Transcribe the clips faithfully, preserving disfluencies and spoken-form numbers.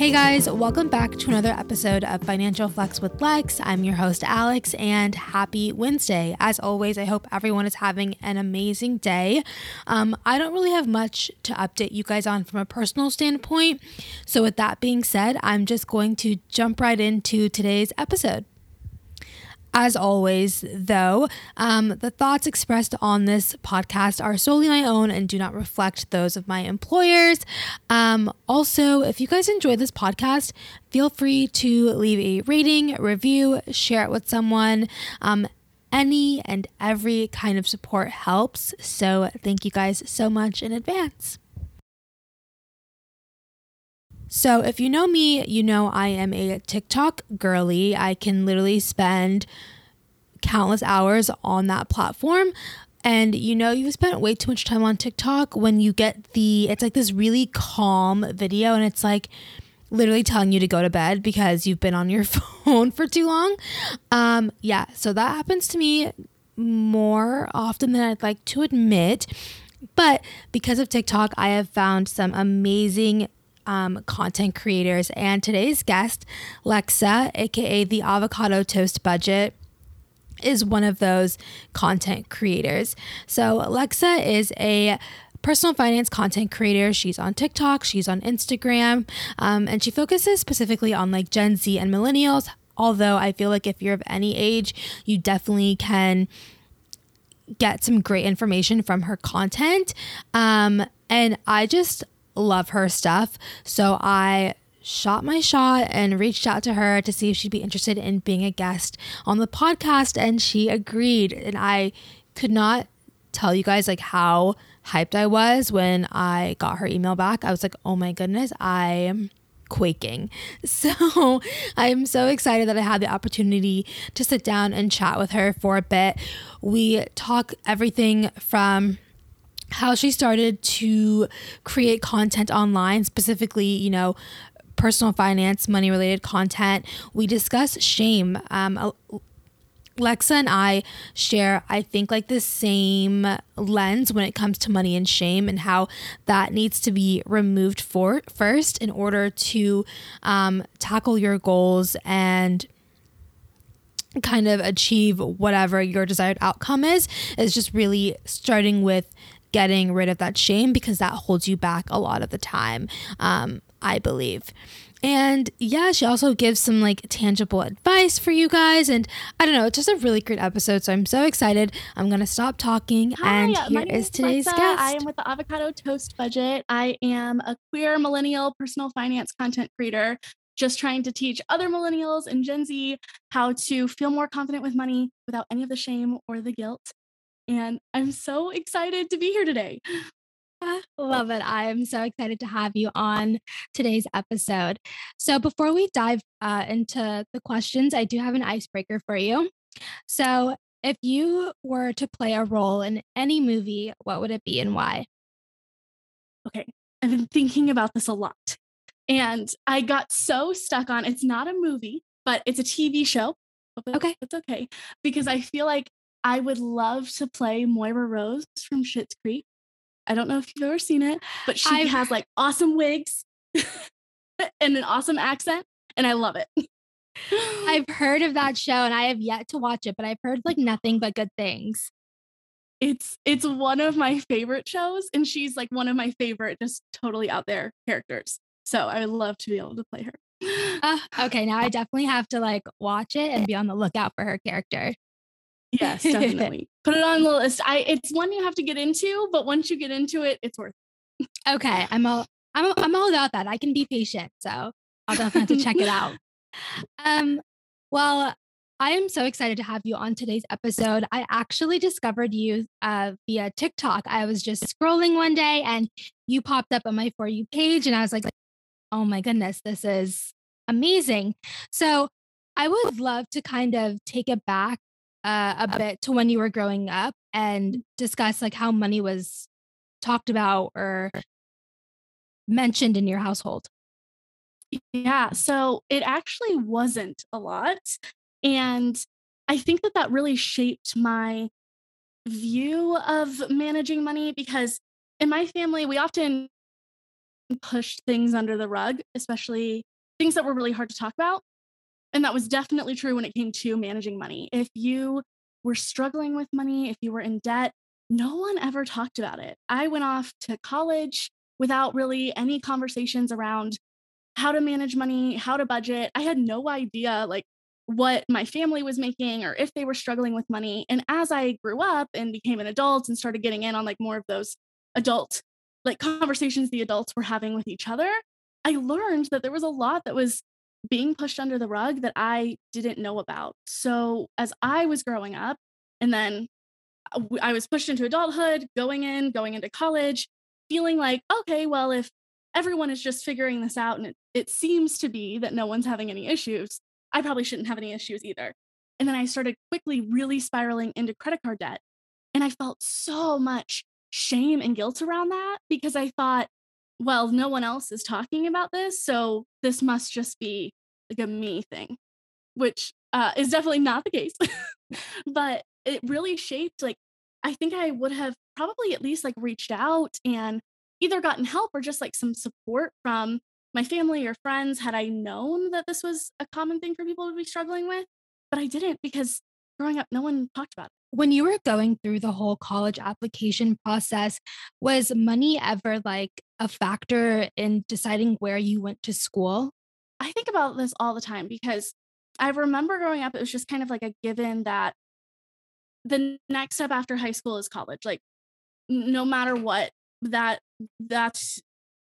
Hey guys, welcome back to another episode of Financial Flex with Lex. I'm your host, Alex, and happy Wednesday. As always, I hope everyone is having an amazing day. Um, I don't really have much to update you guys on from a personal standpoint. So with that being said, I'm just going to jump right into today's episode. As always, though, um, the thoughts expressed on this podcast are solely my own and do not reflect those of my employers. Um, also, if you guys enjoy this podcast, feel free to leave a rating, review, share it with someone. Um, any and every kind of support helps. So thank you guys so much in advance. So if you know me, you know I am a TikTok girly. I can literally spend countless hours on that platform. And you know you've spent way too much time on TikTok when you get the, it's like this really calm video and it's like literally telling you to go to bed because you've been on your phone for too long. Um, yeah, so that happens to me more often than I'd like to admit. But because of TikTok, I have found some amazing Um, content creators, and today's guest, Lexa, aka the Avocado Toast Budget, is one of those content creators. So Lexa is a personal finance content creator. She's on TikTok, she's on Instagram, um, and she focuses specifically on like Gen Z and millennials. Although I feel like if you're of any age, you definitely can get some great information from her content. Um, and I just love her stuff. So I shot my shot and reached out to her to see if she'd be interested in being a guest on the podcast. And she agreed. And I could not tell you guys like how hyped I was when I got her email back. I was like, oh my goodness, I'm quaking. So I'm so excited that I had the opportunity to sit down and chat with her for a bit. We talk everything from how she started to create content online, specifically, you know, personal finance, money related content. We discuss shame. Um, Lexa and I share, I think, like the same lens when it comes to money and shame and how that needs to be removed for first in order to um, tackle your goals and kind of achieve whatever your desired outcome is, is just really starting with getting rid of that shame because that holds you back a lot of the time, um, I believe. And yeah, she also gives some like tangible advice for you guys. And I don't know, it's just a really great episode. So I'm so excited. I'm going to stop talking. Hi, and here is, is today's Lexa. Guest. I am with the Avocado Toast Budget. I am a queer millennial personal finance content creator, just trying to teach other millennials and Gen Z how to feel more confident with money without any of the shame or the guilt. And I'm so excited to be here today. Love it. I am so excited to have you on today's episode. So before we dive uh, into the questions, I do have an icebreaker for you. So if you were to play a role in any movie, what would it be and why? Okay. I've been thinking about this a lot. And I got so stuck on, it's not a movie, but it's a T V show. Okay. It's okay. Because I feel like I would love to play Moira Rose from Schitt's Creek. I don't know if you've ever seen it, but she I've... has like awesome wigs and an awesome accent, and I love it. I've heard of that show and I have yet to watch it, but I've heard like nothing but good things. It's it's one of my favorite shows, and she's like one of my favorite, just totally out there characters. So I would love to be able to play her. Uh, okay, now I definitely have to like watch it and be on the lookout for her character. Yes, definitely. Put it on the list. I it's one you have to get into, but once you get into it, it's worth it. Okay, I'm all I'm all, I'm all about that. I can be patient, so I'll definitely have to check it out. Um, well, I am so excited to have you on today's episode. I actually discovered you uh, via TikTok. I was just scrolling one day, and you popped up on my For You page, and I was like, "Oh my goodness, this is amazing!" So I would love to kind of take it back Uh, a bit to when you were growing up and discuss like how money was talked about or mentioned in your household. Yeah. So it actually wasn't a lot. And I think that that really shaped my view of managing money, because in my family, we often push things under the rug, especially things that were really hard to talk about. And that was definitely true when it came to managing money. If you were struggling with money, if you were in debt, no one ever talked about it. I went off to college without really any conversations around how to manage money, how to budget. I had no idea like what my family was making or if they were struggling with money. And as I grew up and became an adult and started getting in on like more of those adult like conversations the adults were having with each other, I learned that there was a lot that was being pushed under the rug that I didn't know about. So as I was growing up and then I was pushed into adulthood, going in, going into college, feeling like, okay, well, if everyone is just figuring this out and it, it seems to be that no one's having any issues, I probably shouldn't have any issues either. And then I started quickly really spiraling into credit card debt. And I felt so much shame and guilt around that because I thought, well, no one else is talking about this, so this must just be like a me thing, which uh, is definitely not the case. But it really shaped, like, I think I would have probably at least like reached out and either gotten help or just like some support from my family or friends had I known that this was a common thing for people to be struggling with, but I didn't because growing up, no one talked about it. When you were going through the whole college application process, was money ever like a factor in deciding where you went to school? I think about this all the time because I remember growing up, it was just kind of like a given that the next step after high school is college. Like no matter what, that that's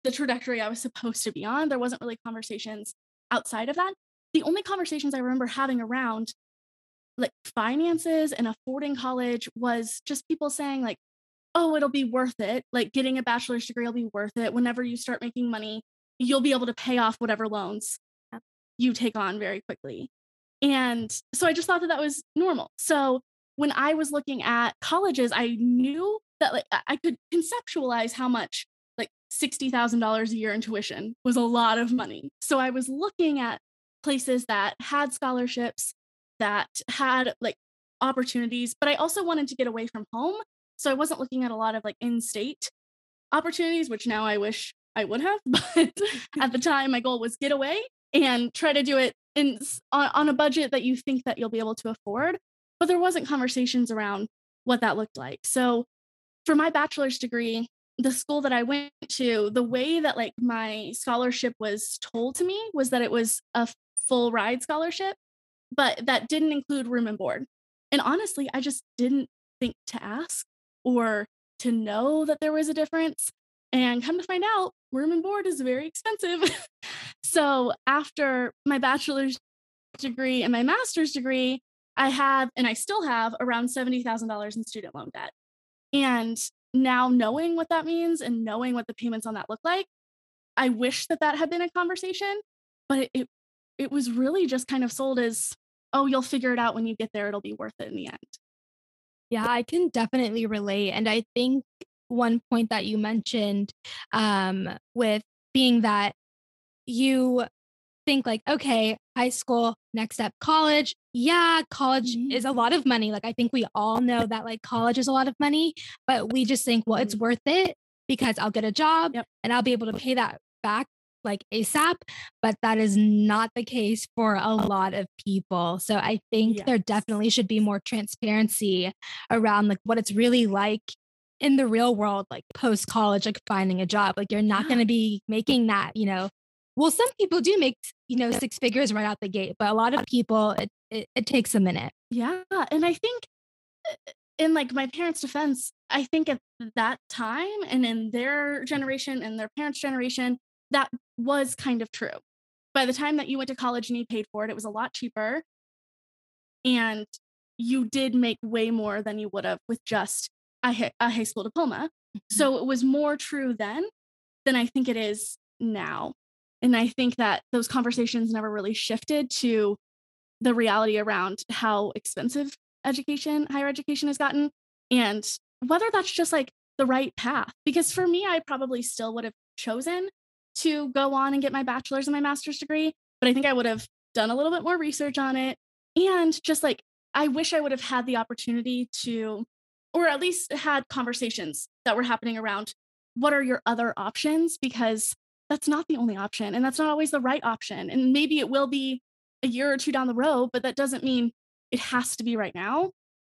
the trajectory I was supposed to be on. There wasn't really conversations outside of that. The only conversations I remember having around like finances and affording college was just people saying like, oh, it'll be worth it. Like getting a bachelor's degree will be worth it. Whenever you start making money, you'll be able to pay off whatever loans you take on very quickly. And so I just thought that that was normal. So when I was looking at colleges, I knew that like I could conceptualize how much like sixty thousand dollars a year in tuition was a lot of money. So I was looking at places that had scholarships, that had like opportunities, but I also wanted to get away from home. So I wasn't looking at a lot of like in-state opportunities, which now I wish I would have, but at the time my goal was get away and try to do it in on, on a budget that you think that you'll be able to afford. But there wasn't conversations around what that looked like. So for my bachelor's degree, the school that I went to, the way that like my scholarship was told to me was that it was a full ride scholarship, but that didn't include room and board. And honestly, I just didn't think to ask or to know that there was a difference. And come to find out, room and board is very expensive. So after my bachelor's degree and my master's degree, I have, and I still have around seventy thousand dollars in student loan debt. And now knowing what that means and knowing what the payments on that look like, I wish that that had been a conversation, but it, it It was really just kind of sold as, oh, you'll figure it out when you get there. It'll be worth it in the end. Yeah, I can definitely relate. And I think one point that you mentioned um, with being that you think like, okay, high school, next step, college. Yeah, college mm-hmm. is a lot of money. Like, I think we all know that like college is a lot of money, but we just think, well, it's worth it because I'll get a job yep. and I'll be able to pay that back like ASAP, but that is not the case for a lot of people. So I think yes. there definitely should be more transparency around like what it's really like in the real world, like post-college, like finding a job, like you're not going to be making that, you know, well, some people do make, you know, six figures right out the gate, but a lot of people, it, it, it takes a minute. Yeah. And I think in like my parents' defense, I think at that time and in their generation and their parents' generation, that was kind of true. By the time that you went to college and you paid for it, it was a lot cheaper. And you did make way more than you would have with just a, a high school diploma. Mm-hmm. So it was more true then than I think it is now. And I think that those conversations never really shifted to the reality around how expensive education, higher education has gotten, and whether that's just like the right path. Because for me, I probably still would have chosen to go on and get my bachelor's and my master's degree. But I think I would have done a little bit more research on it. And just like, I wish I would have had the opportunity to, or at least had conversations that were happening around what are your other options? Because that's not the only option. And that's not always the right option. And maybe it will be a year or two down the road, but that doesn't mean it has to be right now.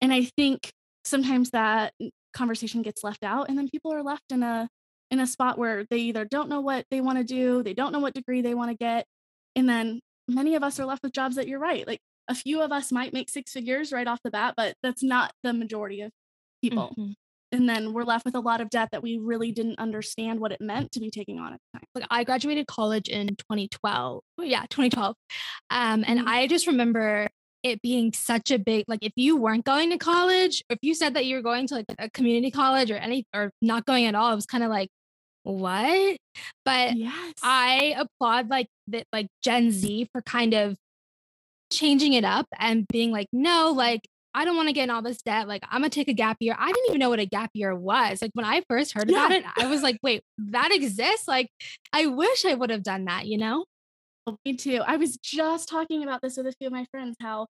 And I think sometimes that conversation gets left out, and then people are left in a in a spot where they either don't know what they want to do, they don't know what degree they want to get. And then many of us are left with jobs that, you're right, like a few of us might make six figures right off the bat, but that's not the majority of people. Mm-hmm. And then we're left with a lot of debt that we really didn't understand what it meant to be taking on at the time. Like, I graduated college in twenty twelve. Yeah, twenty twelve. Um, and mm-hmm. I just remember it being such a big, like, if you weren't going to college, if you said that you were going to like a community college or any, or not going at all, it was kind of like, what? But yes. I applaud like that, like Gen Z for kind of changing it up and being like, no, like, I don't want to get in all this debt. Like, I'm going to take a gap year. I didn't even know what a gap year was. Like, when I first heard yeah. about it, I was like, wait, that exists? Like, I wish I would have done that, you know? Me too. I was just talking about this with a few of my friends, how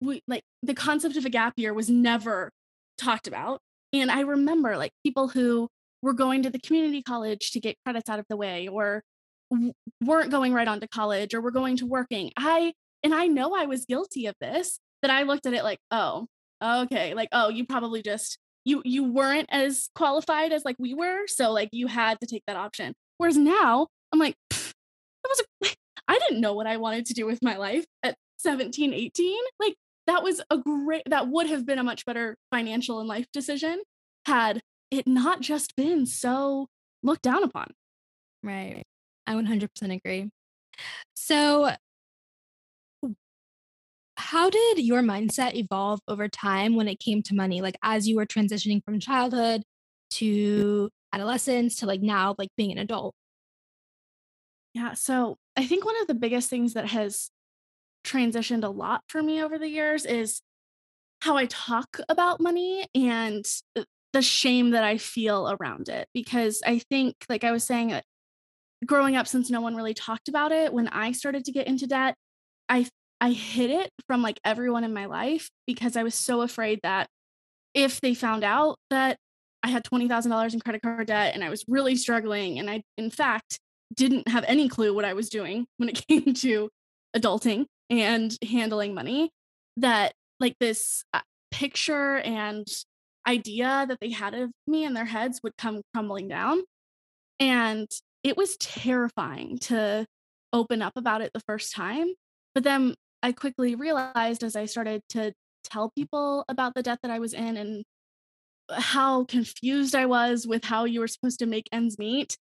we, like, the concept of a gap year was never talked about. And I remember like people who were going to the community college to get credits out of the way, or w- weren't going right on to college, or were going to working. I, and I know I was guilty of this. That I looked at it like, oh, okay. Like, oh, you probably just, you, you weren't as qualified as like we were. So like you had to take that option. Whereas now I'm like, that was a, I didn't know what I wanted to do with my life at seventeen, eighteen. Like that was a great, that would have been a much better financial and life decision had it not just been so looked down upon. Right. I one hundred percent agree. So how did your mindset evolve over time when it came to money? Like as you were transitioning from childhood to adolescence to like now, like being an adult? Yeah. So I think one of the biggest things that has transitioned a lot for me over the years is how I talk about money and the shame that I feel around it. Because I think, like I was saying, growing up, since no one really talked about it, when I started to get into debt, I I hid it from like everyone in my life because I was so afraid that if they found out that I had twenty thousand dollars in credit card debt and I was really struggling, and I, in fact, didn't have any clue what I was doing when it came to adulting and handling money, that like this picture and idea that they had of me in their heads would come crumbling down. And it was terrifying to open up about it the first time. But then I quickly realized as I started to tell people about the debt that I was in and how confused I was with how you were supposed to make ends meet,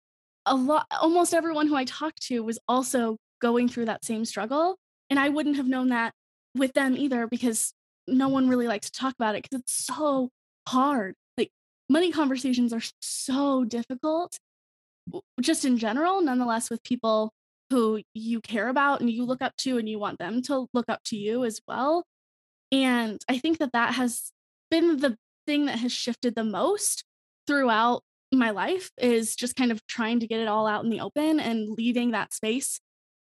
a lot, almost everyone who I talked to was also going through that same struggle. And I wouldn't have known that with them either because no one really likes to talk about it because it's so hard. Like money conversations are so difficult just in general, nonetheless, with people who you care about and you look up to and you want them to look up to you as well. And I think that that has been the thing that has shifted the most throughout my life is just kind of trying to get it all out in the open and leaving that space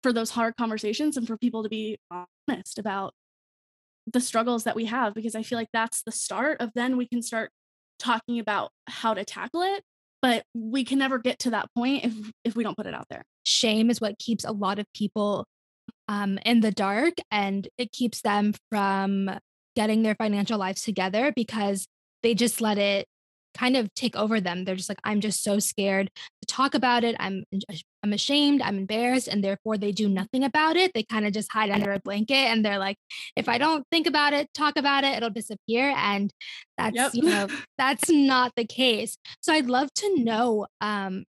for those hard conversations and for people to be honest about the struggles that we have, because I feel like that's the start of then we can start talking about how to tackle it. But we can never get to that point if if we don't put it out there. Shame is what keeps a lot of people um, in the dark, and it keeps them from getting their financial lives together because they just let it kind of take over them. They're just like, I'm just so scared to talk about it. I'm I'm ashamed. I'm embarrassed, and therefore they do nothing about it. They kind of just hide under a blanket, and they're like, if I don't think about it, talk about it, it'll disappear. And that's yep. you know that's not the case. So I'd love to know um,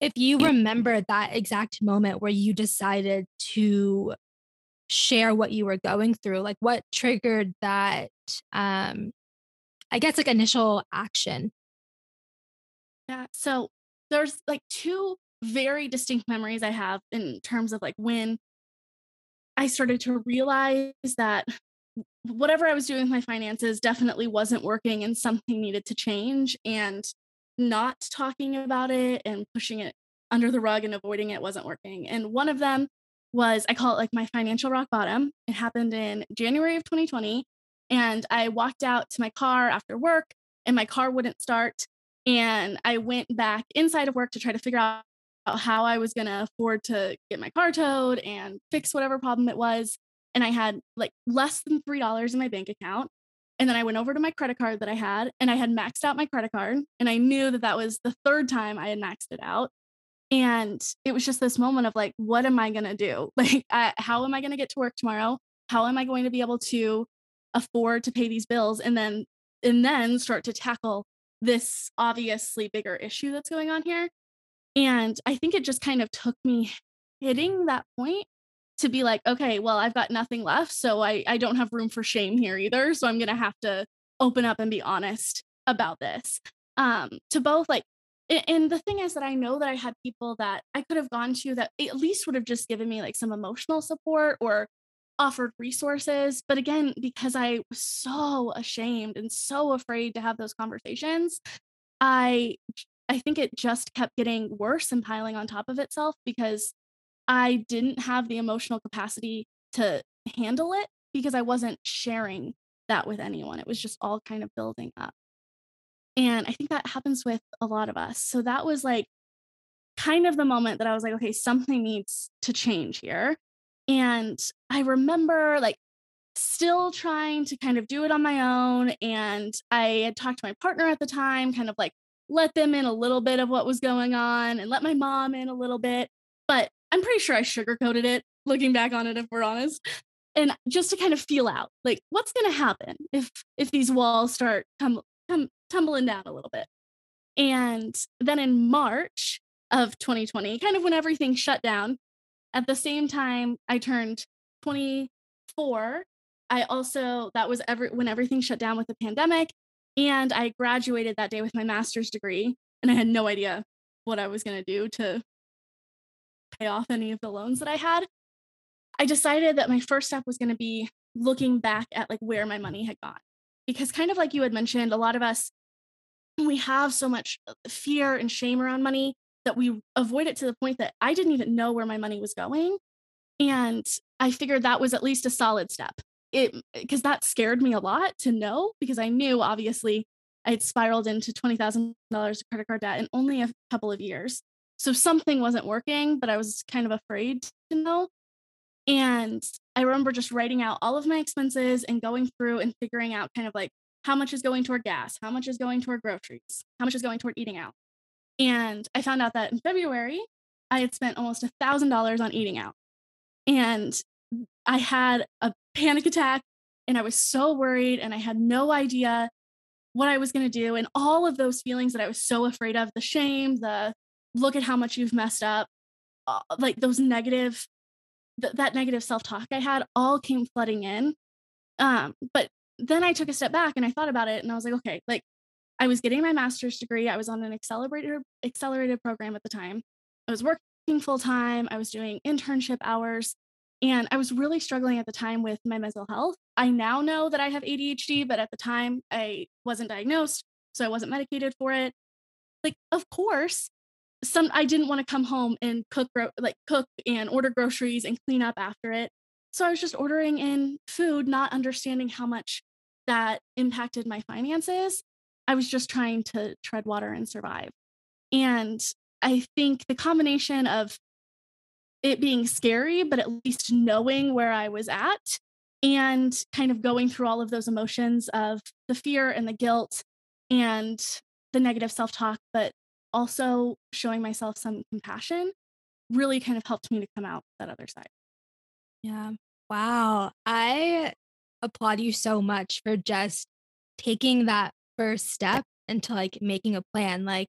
if you remember that exact moment where you decided to share what you were going through. Like what triggered that. Um, I guess like initial action. Yeah. So there's like two very distinct memories I have in terms of like when I started to realize that whatever I was doing with my finances definitely wasn't working and something needed to change, and not talking about it and pushing it under the rug and avoiding it wasn't working. And one of them was, I call it like my financial rock bottom. It happened in January of twenty twenty. And I walked out to my car after work and my car wouldn't start. And I went back inside of work to try to figure out about how I was going to afford to get my car towed and fix whatever problem it was. And I had like less than three dollars in my bank account. And then I went over to my credit card that I had, and I had maxed out my credit card. And I knew that that was the third time I had maxed it out. And it was just this moment of like, what am I going to do? Like, I, how am I going to get to work tomorrow? How am I going to be able to afford to pay these bills? And then, and then start to tackle this obviously bigger issue that's going on here. And I think it just kind of took me hitting that point to be like, okay, well, I've got nothing left. So I, I don't have room for shame here either. So I'm going to have to open up and be honest about this, um, to both like, and the thing is that I know that I had people that I could have gone to that at least would have just given me like some emotional support or offered resources. But again, because I was so ashamed and so afraid to have those conversations, I, I think it just kept getting worse and piling on top of itself because I didn't have the emotional capacity to handle it because I wasn't sharing that with anyone. It was just all kind of building up. And I think that happens with a lot of us. So that was like kind of the moment that I was like, okay, something needs to change here. And I remember like still trying to kind of do it on my own. And I had talked to my partner at the time, kind of like let them in a little bit of what was going on and let my mom in a little bit. But I'm pretty sure I sugarcoated it, looking back on it, if we're honest. And just to kind of feel out, like, what's going to happen if if these walls start tum- tum- tumbling down a little bit. And then in March of twenty twenty, kind of when everything shut down, at the same time I turned twenty-four, I also, that was every, when everything shut down with the pandemic. And I graduated that day with my master's degree. And I had no idea what I was going to do to pay off any of the loans that I had. I decided that my first step was going to be looking back at like where my money had gone. Because kind of like you had mentioned, a lot of us, we have so much fear and shame around money that we avoid it to the point that I didn't even know where my money was going. And I figured that was at least a solid step. It, because that scared me a lot to know, because I knew obviously I had spiraled into twenty thousand dollars of credit card debt in only a couple of years. So something wasn't working, but I was kind of afraid to know. And I remember just writing out all of my expenses and going through and figuring out kind of like how much is going toward gas, how much is going toward groceries, how much is going toward eating out. And I found out that in February, I had spent almost one thousand dollars on eating out. And I had a panic attack and I was so worried and I had no idea what I was going to do. And all of those feelings that I was so afraid of, the shame, the look at how much you've messed up, like those negative, th- that negative self-talk I had all came flooding in. Um, but then I took a step back and I thought about it and I was like, okay, like I was getting my master's degree. I was on an accelerator, accelerated program at the time. I was working full-time. I was doing internship hours and I was really struggling at the time with my mental health. I now know that I have A D H D, but at the time I wasn't diagnosed, so I wasn't medicated for it. Like, of course, Some I didn't want to come home and cook, like cook and order groceries and clean up after it. So I was just ordering in food, not understanding how much that impacted my finances. I was just trying to tread water and survive. And I think the combination of it being scary, but at least knowing where I was at and kind of going through all of those emotions of the fear and the guilt and the negative self-talk, but also showing myself some compassion really kind of helped me to come out that other side. Yeah. Wow. I applaud you so much for just taking that first step into like making a plan, like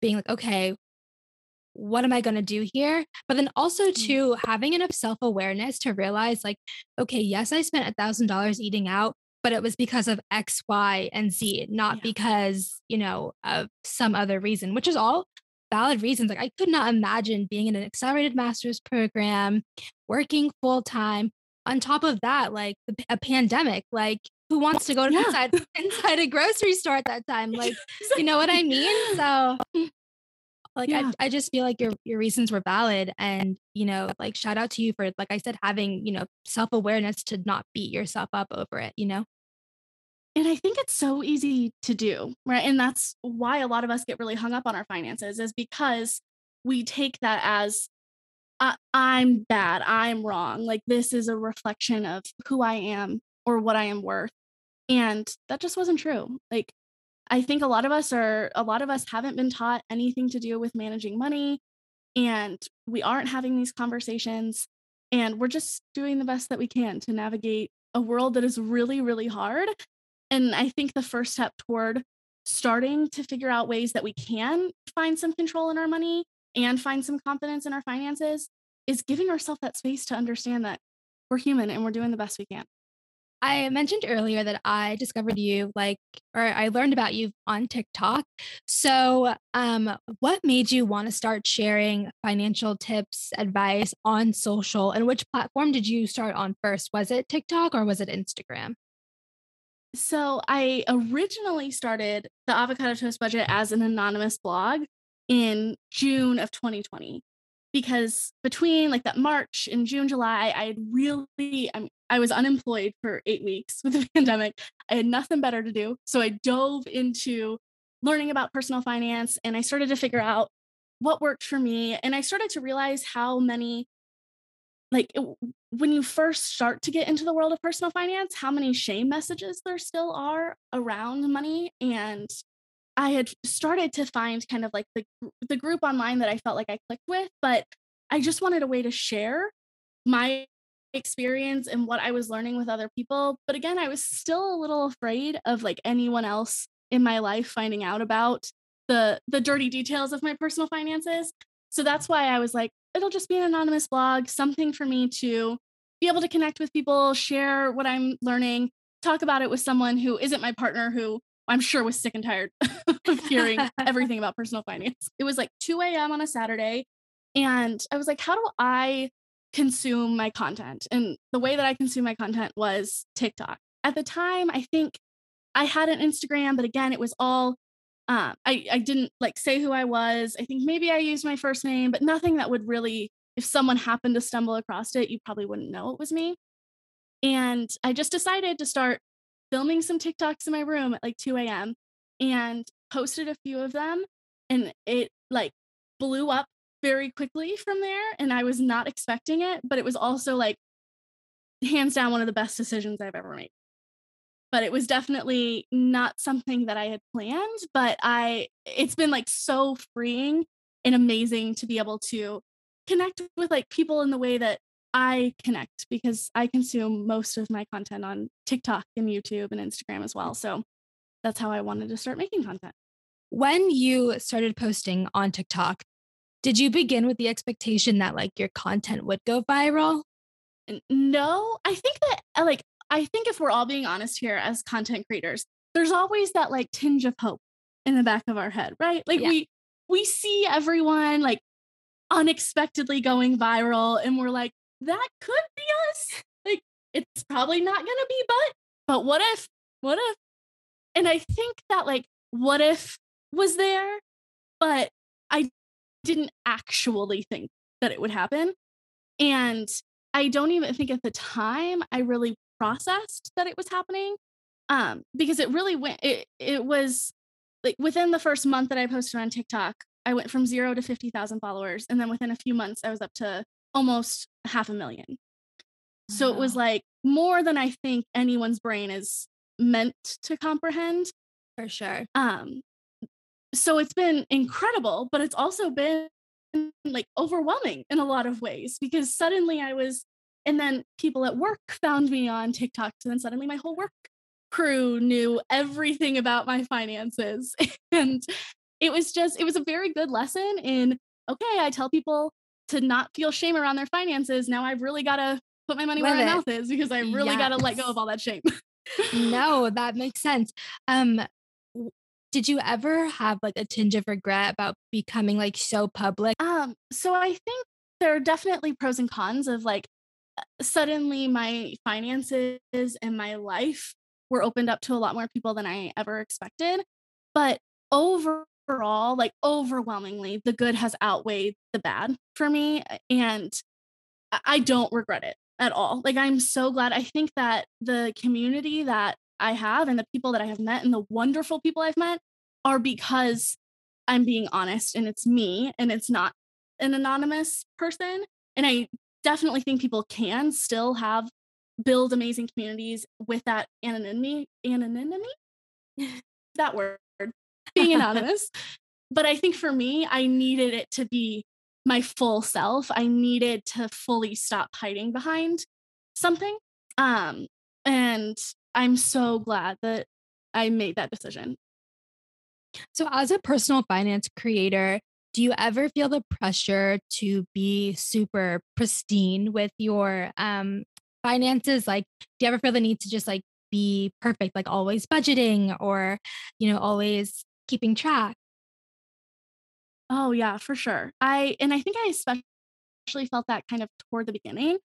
being like, okay, what am I going to do here? But then also to having enough self-awareness to realize like, okay, yes, I spent a thousand dollars eating out, but it was because of X, Y, and Z, not yeah. because, you know, of some other reason, which is all valid reasons. Like I could not imagine being in an accelerated master's program, working full time. On top of that, like a pandemic, like who wants to go to yeah. inside, inside a grocery store at that time? Like, you know what I mean? So like, yeah. I, I just feel like your, your reasons were valid. And, you know, like shout out to you for, like I said, having, you know, self-awareness to not beat yourself up over it, you know? And I think it's so easy to do, right? And that's why a lot of us get really hung up on our finances, is because we take that as I- I'm bad, I'm wrong. Like this is a reflection of who I am or what I am worth. And that just wasn't true. Like, I think a lot of us are, a lot of us haven't been taught anything to do with managing money, and we aren't having these conversations, and we're just doing the best that we can to navigate a world that is really, really hard. And I think the first step toward starting to figure out ways that we can find some control in our money and find some confidence in our finances is giving ourselves that space to understand that we're human and we're doing the best we can. I mentioned earlier that I discovered you like, or I learned about you on TikTok. So um, what made you want to start sharing financial tips, advice on social, and which platform did you start on first? Was it TikTok or was it Instagram? So I originally started the Avocado Toast Budget as an anonymous blog in June of twenty twenty, because between like that March and June, July, I had really, I mean, I was unemployed for eight weeks with the pandemic. I had nothing better to do. So I dove into learning about personal finance, and I started to figure out what worked for me. And I started to realize how many, like it, when you first start to get into the world of personal finance, how many shame messages there still are around money. And I had started to find kind of like the, the group online that I felt like I clicked with, but I just wanted a way to share my experience and what I was learning with other people. But again, I was still a little afraid of like anyone else in my life finding out about the the dirty details of my personal finances. So that's why I was like, it'll just be an anonymous blog, something for me to be able to connect with people, share what I'm learning, talk about it with someone who isn't my partner, who I'm sure was sick and tired of hearing everything about personal finance. It was like two a.m. on a Saturday. And I was like, how do I consume my content? And the way that I consume my content was TikTok. At the time, I think I had an Instagram, but again, it was all, um, I, I didn't like say who I was. I think maybe I used my first name, but nothing that would really, if someone happened to stumble across it, you probably wouldn't know it was me. And I just decided to start filming some TikToks in my room at like two a.m. and posted a few of them. And it like blew up very quickly from there. And I was not expecting it, but it was also like hands down one of the best decisions I've ever made. But it was definitely not something that I had planned, but I, it's been like so freeing and amazing to be able to connect with like people in the way that I connect, because I consume most of my content on TikTok and YouTube and Instagram as well. So that's how I wanted to start making content. When you started posting on TikTok, did you begin with the expectation that like your content would go viral? No, I think that like, I think if we're all being honest here as content creators, there's always that like tinge of hope in the back of our head, right? Like yeah. we, we see everyone like unexpectedly going viral and we're like, that could be us. Like it's probably not going to be, but, but what if, what if, and I think that like, what if was there, but I didn't actually think that it would happen. And I don't even think at the time I really processed that it was happening. Um, because it really went, it, it was like within the first month that I posted on TikTok, I went from zero to fifty thousand followers. And then within a few months I was up to almost half a million. So wow. It was like more than I think anyone's brain is meant to comprehend. For sure. Um, So it's been incredible, but it's also been like overwhelming in a lot of ways, because suddenly I was, and then people at work found me on TikTok. And then suddenly my whole work crew knew everything about my finances. And it was just, it was a very good lesson in, okay, I tell people to not feel shame around their finances. Now I've really got to put my money Love where my it. mouth is, because I really yes. got to let go of all that shame. No, that makes sense. Um, Did you ever have like a tinge of regret about becoming like so public? Um, so I think there are definitely pros and cons of like suddenly my finances and my life were opened up to a lot more people than I ever expected. But overall, like overwhelmingly, the good has outweighed the bad for me. And I don't regret it at all. Like I'm so glad. I think that the community that I have and the people that I have met and the wonderful people I've met are because I'm being honest and it's me and it's not an anonymous person. And I definitely think people can still have build amazing communities with that anonymity, anonymity, that word, being anonymous. But I think for me, I needed it to be my full self. I needed to fully stop hiding behind something. Um, and I'm so glad that I made that decision. So as a personal finance creator, do you ever feel the pressure to be super pristine with your um, finances? Like, do you ever feel the need to just like be perfect, like always budgeting or, you know, always keeping track? Oh yeah, for sure. I, and I think I especially felt that kind of toward the beginning.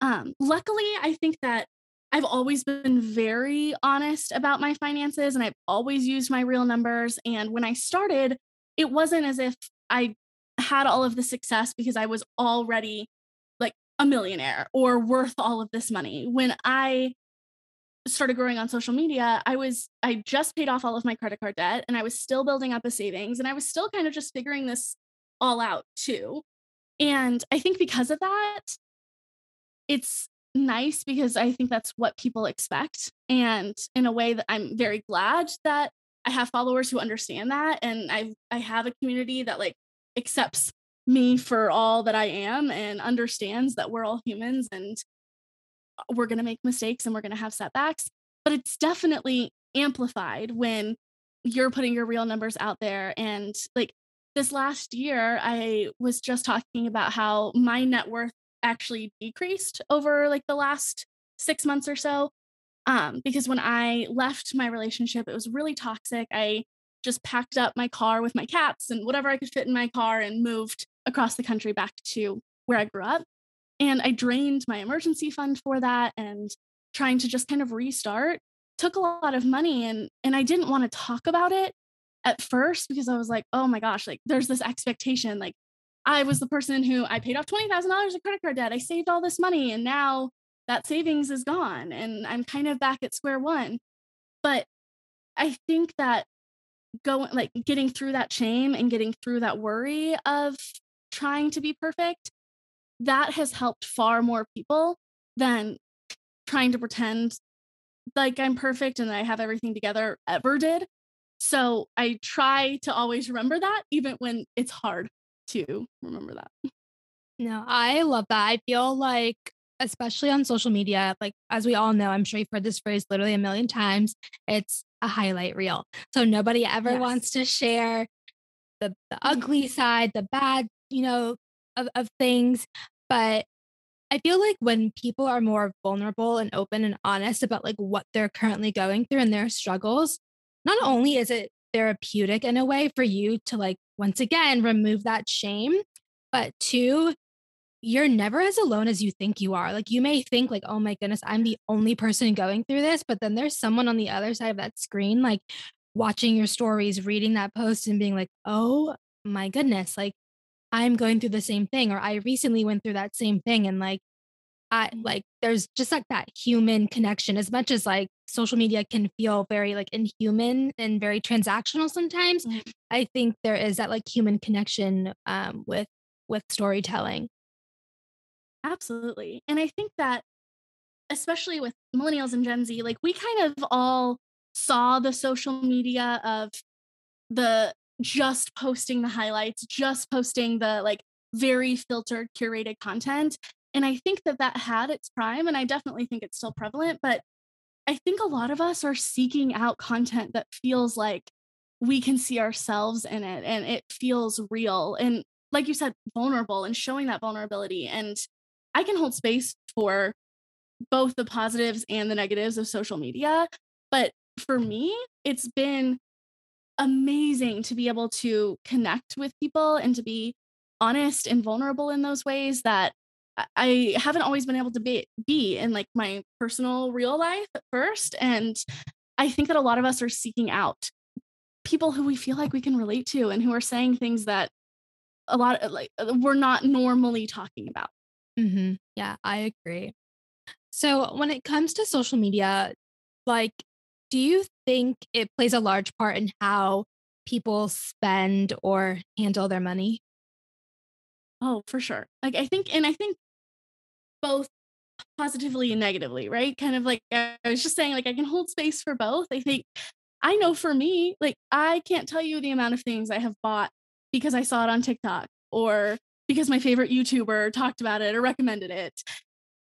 Um, luckily, I think that I've always been very honest about my finances and I've always used my real numbers. And when I started, it wasn't as if I had all of the success because I was already like a millionaire or worth all of this money. When I started growing on social media, I was, I just paid off all of my credit card debt and I was still building up a savings and I was still kind of just figuring this all out too. And I think because of that, it's nice because I think that's what people expect. And in a way that I'm very glad that I have followers who understand that. And I I have a community that like accepts me for all that I am and understands that we're all humans and we're going to make mistakes and we're going to have setbacks, but it's definitely amplified when you're putting your real numbers out there. And like this last year, I was just talking about how my net worth actually decreased over like the last six months or so. Um, because when I left my relationship, it was really toxic. I just packed up my car with my cats and whatever I could fit in my car and moved across the country back to where I grew up. And I drained my emergency fund for that and trying to just kind of restart took a lot of money. And, and I didn't want to talk about it at first because I was like, oh my gosh, like there's this expectation. Like I was the person who I paid off twenty thousand dollars of credit card debt. I saved all this money and now that savings is gone and I'm kind of back at square one. But I think that going like getting through that shame and getting through that worry of trying to be perfect, that has helped far more people than trying to pretend like I'm perfect and I have everything together ever did. So I try to always remember that, even when it's hard to remember that. No, I love that. I feel like especially on social media, like as we all know, I'm sure you've heard this phrase literally a million times, it's a highlight reel. So nobody ever yes. wants to share the, the ugly side, the bad, you know, of, of things. But I feel like when people are more vulnerable and open and honest about like what they're currently going through and their struggles, not only is it therapeutic in a way for you to like, once again, remove that shame, but two, you're never as alone as you think you are. Like you may think like, oh my goodness, I'm the only person going through this, but then there's someone on the other side of that screen, like watching your stories, reading that post and being like, oh my goodness, like I'm going through the same thing. Or I recently went through that same thing. And like, I like, there's just like that human connection as much as like social media can feel very like inhuman and very transactional sometimes. Mm-hmm. I think there is that like human connection um, with, with storytelling. Absolutely. And I think that especially with millennials and Gen Z, like we kind of all saw the social media of the just posting the highlights, just posting the like very filtered, curated content. And I think that that had its prime and I definitely think it's still prevalent, but I think a lot of us are seeking out content that feels like we can see ourselves in it and it feels real and like you said, vulnerable and showing that vulnerability. And I can hold space for both the positives and the negatives of social media. But for me, it's been amazing to be able to connect with people and to be honest and vulnerable in those ways that I haven't always been able to be, be in like my personal real life at first. And I think that a lot of us are seeking out people who we feel like we can relate to and who are saying things that a lot of like we're not normally talking about. Mm-hmm. Yeah, I agree. So when it comes to social media, like, do you think it plays a large part in how people spend or handle their money? Oh, for sure. Like, I think, and I think both positively and negatively, right? Kind of like I was just saying, like, I can hold space for both. I think, I know for me, like, I can't tell you the amount of things I have bought because I saw it on TikTok or because my favorite YouTuber talked about it or recommended it.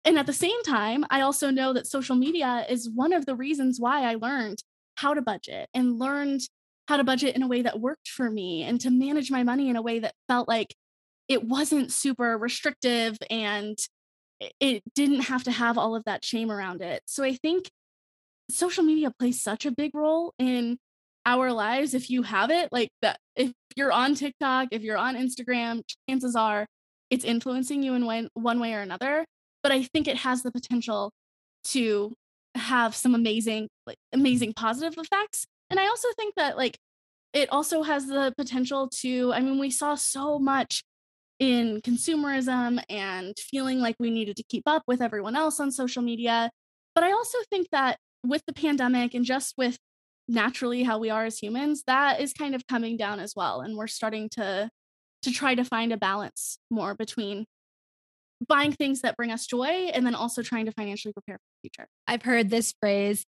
And at the same time, I also know that social media is one of the reasons why I learned how to budget and learned how to budget in a way that worked for me and to manage my money in a way that felt like it wasn't super restrictive and it didn't have to have all of that shame around it. So I think social media plays such a big role in our lives. If you have it, like that, if you're on TikTok, if you're on Instagram, chances are it's influencing you in one, one way or another. But I think it has the potential to have some amazing, like, amazing positive effects. And I also think that, like, it also has the potential to, I mean, we saw so much in consumerism and feeling like we needed to keep up with everyone else on social media. But I also think that with the pandemic and just with naturally how we are as humans, that is kind of coming down as well. And we're starting to, to try to find a balance more between buying things that bring us joy and then also trying to financially prepare for the future. I've heard this phrase,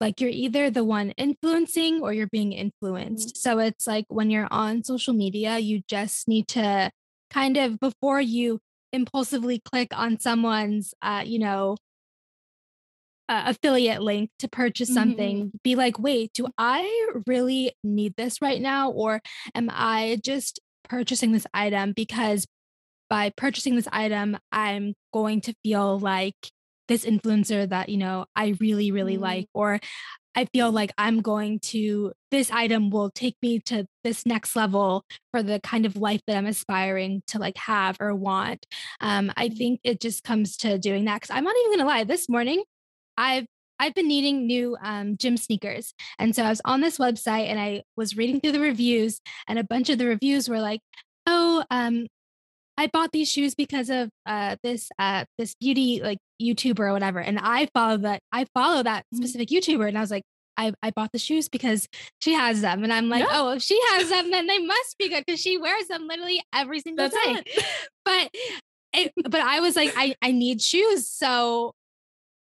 like, you're either the one influencing or you're being influenced. Mm-hmm. So it's like when you're on social media, you just need to kind of, before you impulsively click on someone's, uh, you know, uh, affiliate link to purchase something, mm-hmm. be like, wait, do I really need this right now? Or am I just purchasing this item because by purchasing this item, I'm going to feel like this influencer that, you know, I really, really mm-hmm. like, or I feel like I'm going to, this item will take me to this next level for the kind of life that I'm aspiring to, like, have or want. Um, I think it just comes to doing that. 'Cause I'm not even going to lie, this morning I've, I've been needing new um, gym sneakers. And so I was on this website and I was reading through the reviews, and a bunch of the reviews were like, oh, um, I bought these shoes because of uh, this uh, this beauty, like, YouTuber or whatever, and I follow that I follow that specific YouTuber, and I was like, I I bought the shoes because she has them, and I'm like, yeah. oh, if she has them, then they must be good because she wears them literally every single That's day. It. But it, but I was like, I I need shoes, so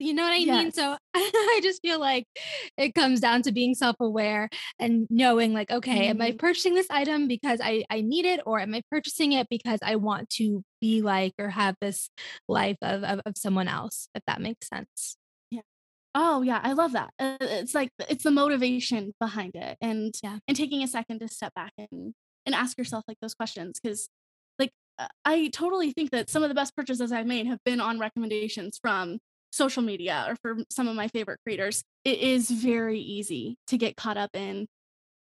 you know what I yes. mean. So I just feel like it comes down to being self-aware and knowing, like, okay, mm-hmm. am I purchasing this item because I, I need it, or am I purchasing it because I want to be like, or have this life of, of, of someone else, if that makes sense. Yeah. Oh yeah. I love that. It's like, it's the motivation behind it, and, yeah. and taking a second to step back and, and ask yourself, like, those questions. 'Cause, like, I totally think that some of the best purchases I've made have been on recommendations from social media or for some of my favorite creators. It is very easy to get caught up in,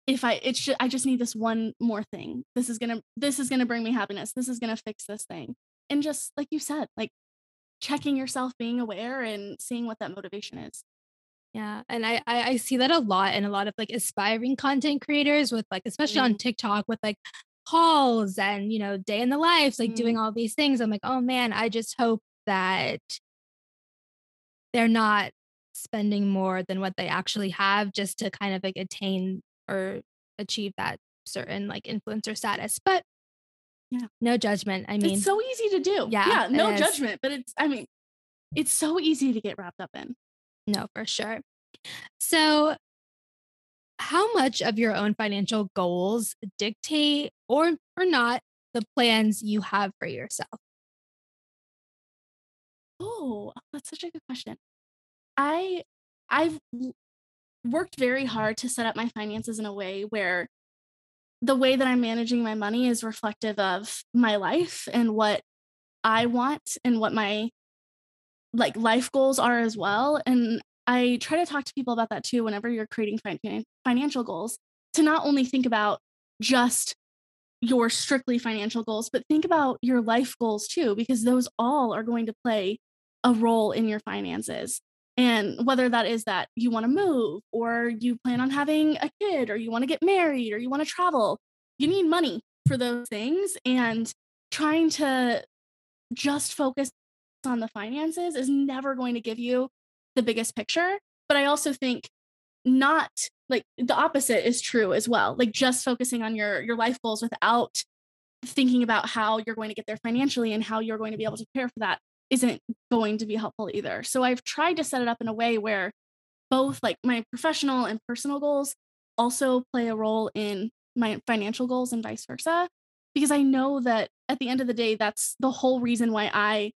if I, it's just, I just need this one more thing. This is going to, this is going to bring me happiness. This is going to fix this thing. And just like you said, like, checking yourself, being aware and seeing what that motivation is. Yeah. And I, I, I see that a lot in a lot of, like, aspiring content creators with, like, especially mm-hmm. on TikTok with, like, hauls and, you know, day in the lives, like mm-hmm. doing all these things. I'm like, oh man, I just hope that they're not spending more than what they actually have just to kind of, like, attain or achieve that certain, like, influencer status. But yeah, no judgment. I mean, it's so easy to do. Yeah, yeah, no judgment, but it's, I mean, it's so easy to get wrapped up in. No, for sure. So how much of your own financial goals dictate or, or not the plans you have for yourself? Oh, that's such a good question. I, I've worked very hard to set up my finances in a way where the way that I'm managing my money is reflective of my life and what I want and what my, like, life goals are as well. And I try to talk to people about that too, whenever you're creating fin- financial goals, to not only think about just your strictly financial goals, but think about your life goals too, because those all are going to play a role in your finances. And whether that is that you want to move, or you plan on having a kid, or you want to get married, or you want to travel, you need money for those things. And trying to just focus on the finances is never going to give you the biggest picture. But I also think not, like, the opposite is true as well. Like, just focusing on your, your life goals without thinking about how you're going to get there financially and how you're going to be able to prepare for that isn't going to be helpful either. So I've tried to set it up in a way where both like my professional and personal goals also play a role in my financial goals and vice versa, because I know that at the end of the day, that's the whole reason why I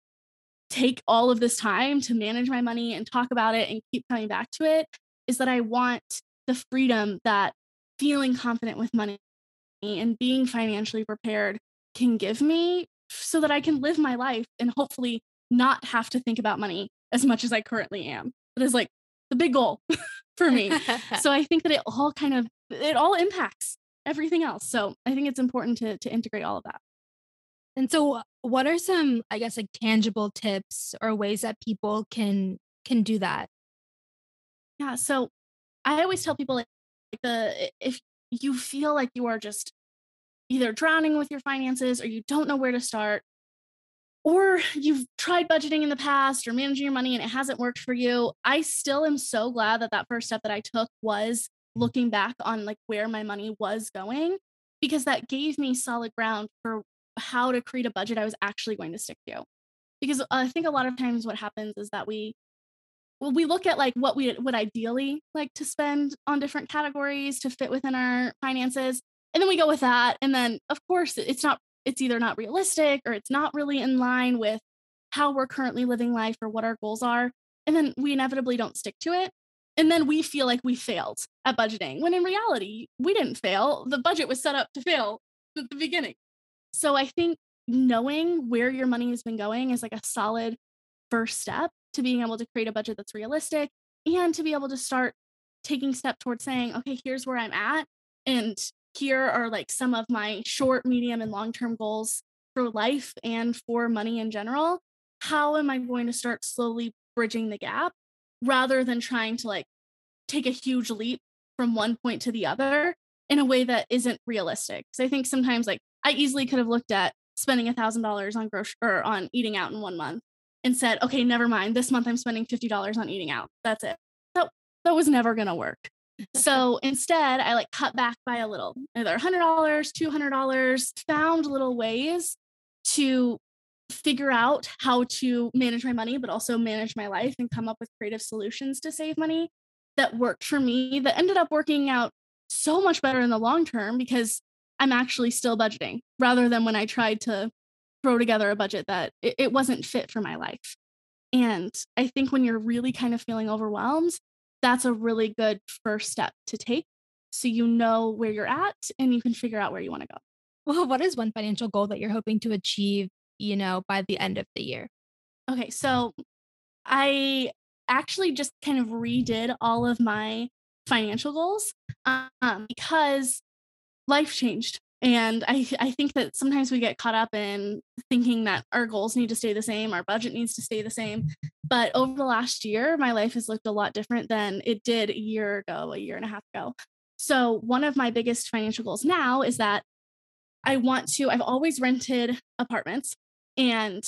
take all of this time to manage my money and talk about it and keep coming back to it, is that I want the freedom that feeling confident with money and being financially prepared can give me, so that I can live my life and hopefully not have to think about money as much as I currently am. That is like the big goal for me. So I think that it all kind of, it all impacts everything else. So I think it's important to to integrate all of that. And so what are some, I guess, like tangible tips or ways that people can, can do that? Yeah. So I always tell people, like, the, if you feel like you are just either drowning with your finances, or you don't know where to start, or you've tried budgeting in the past or managing your money and it hasn't worked for you, I still am so glad that that first step that I took was looking back on like where my money was going, because that gave me solid ground for how to create a budget I was actually going to stick to. Because I think a lot of times what happens is that we, well, we look at like what we would ideally like to spend on different categories to fit within our finances. And then we go with that. And then of course it's not, it's either not realistic or it's not really in line with how we're currently living life or what our goals are. And then we inevitably don't stick to it. And then we feel like we failed at budgeting, when in reality, we didn't fail. The budget was set up to fail at the beginning. So I think knowing where your money has been going is like a solid first step to being able to create a budget that's realistic and to be able to start taking steps towards saying, okay, here's where I'm at. And here are like some of my short, medium, and long-term goals for life and for money in general. How am I going to start slowly bridging the gap rather than trying to like take a huge leap from one point to the other in a way that isn't realistic? So I think sometimes like I easily could have looked at spending a thousand dollars on grocery or on eating out in one month and said, okay, never mind. This month I'm spending fifty dollars on eating out. That's it. That, that was never going to work. So instead, I like cut back by a little, either one hundred dollars, two hundred dollars, found little ways to figure out how to manage my money, but also manage my life and come up with creative solutions to save money that worked for me, that ended up working out so much better in the long term because I'm actually still budgeting rather than when I tried to throw together a budget that it, it wasn't fit for my life. And I think when you're really kind of feeling overwhelmed, that's a really good first step to take, so you know where you're at and you can figure out where you want to go. Well, what is one financial goal that you're hoping to achieve, you know, by the end of the year? Okay, so I actually just kind of redid all of my financial goals um, because life changed. And I, I think that sometimes we get caught up in thinking that our goals need to stay the same, our budget needs to stay the same. But over the last year, my life has looked a lot different than it did a year ago, a year and a half ago. So one of my biggest financial goals now is that I want to, I've always rented apartments. And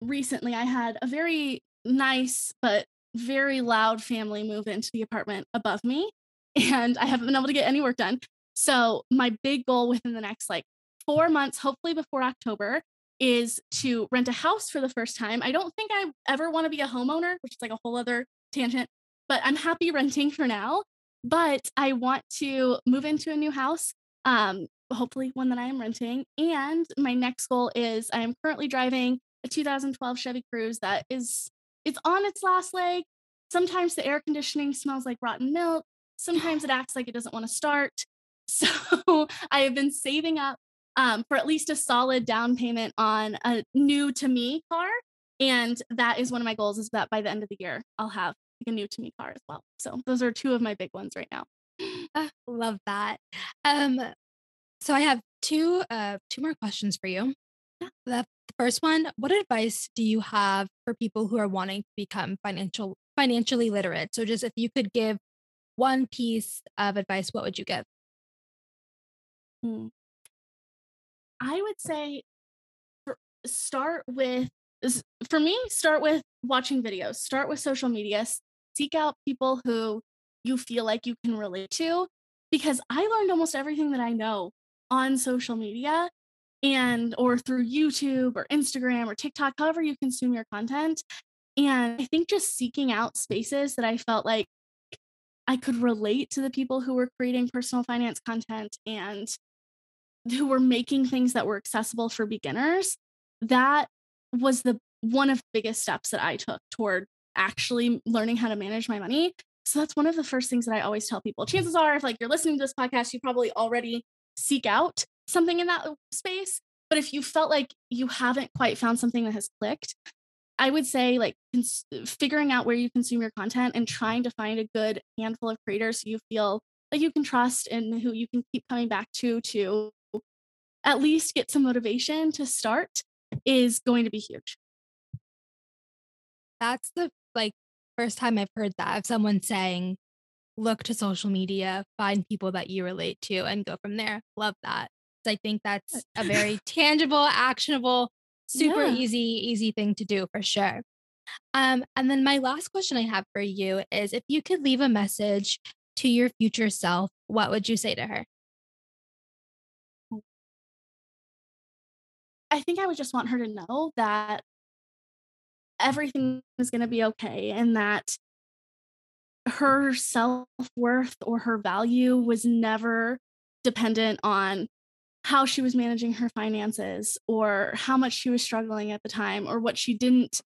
recently I had a very nice, but very loud family move into the apartment above me. And I haven't been able to get any work done. So my big goal within the next like four months, hopefully before October, is to rent a house for the first time. I don't think I ever want to be a homeowner, which is like a whole other tangent, but I'm happy renting for now. But I want to move into a new house, um, hopefully one that I am renting. And my next goal is I am currently driving a two thousand twelve Chevy Cruze that is, it's on its last leg. Sometimes the air conditioning smells like rotten milk. Sometimes it acts like it doesn't want to start. So I have been saving up um, for at least a solid down payment on a new to me car. And that is one of my goals, is that by the end of the year, I'll have like a new to me car as well. So those are two of my big ones right now. I love that. Um, so I have two, uh, two more questions for you. Yeah. The first one, what advice do you have for people who are wanting to become financial, financially literate? So just if you could give one piece of advice, what would you give? I would say for, start with, for me, start with watching videos, start with social media, seek out people who you feel like you can relate to, because I learned almost everything that I know on social media. and or through YouTube or Instagram or TikTok, however you consume your content. And I think just seeking out spaces that I felt like I could relate to the people who were creating personal finance content and who were making things that were accessible for beginners, that was the one of the biggest steps that I took toward actually learning how to manage my money. So that's one of the first things that I always tell people. Chances are, if like you're listening to this podcast, you probably already seek out something in that space. But if you felt like you haven't quite found something that has clicked, I would say like cons- figuring out where you consume your content and trying to find a good handful of creators who you feel like you can trust and who you can keep coming back to, to at least get some motivation to start, is going to be huge. That's the like first time I've heard that, of someone saying, look to social media, find people that you relate to and go from there. Love that. So I think that's a very tangible, actionable, super yeah. easy, easy thing to do for sure. Um, and then my last question I have for you is, if you could leave a message to your future self, what would you say to her? I think I would just want her to know that everything is going to be okay, and that her self-worth or her value was never dependent on how she was managing her finances or how much she was struggling at the time or what she didn't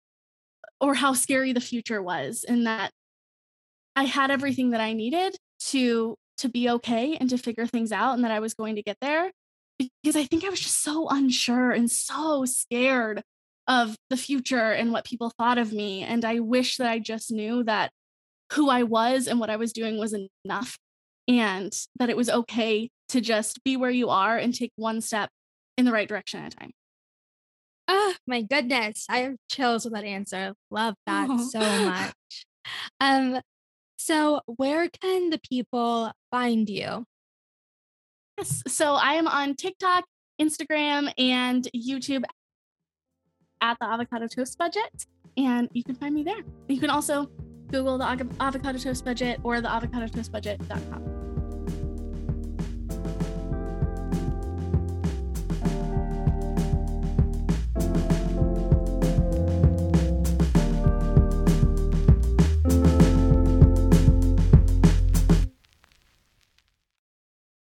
or how scary the future was, and that I had everything that I needed to to be okay and to figure things out, and that I was going to get there. Because I think I was just so unsure and so scared of the future and what people thought of me, and I wish that I just knew that who I was and what I was doing was enough, and that it was okay to just be where you are and take one step in the right direction at a time. Oh my goodness. I have chills with that answer. Love that oh. so much. Um, so where can the people find you? Yes. So I am on TikTok, Instagram, and YouTube at the Avocado Toast Budget, and you can find me there. You can also Google the Avocado Toast Budget or the avocado toast budget dot com.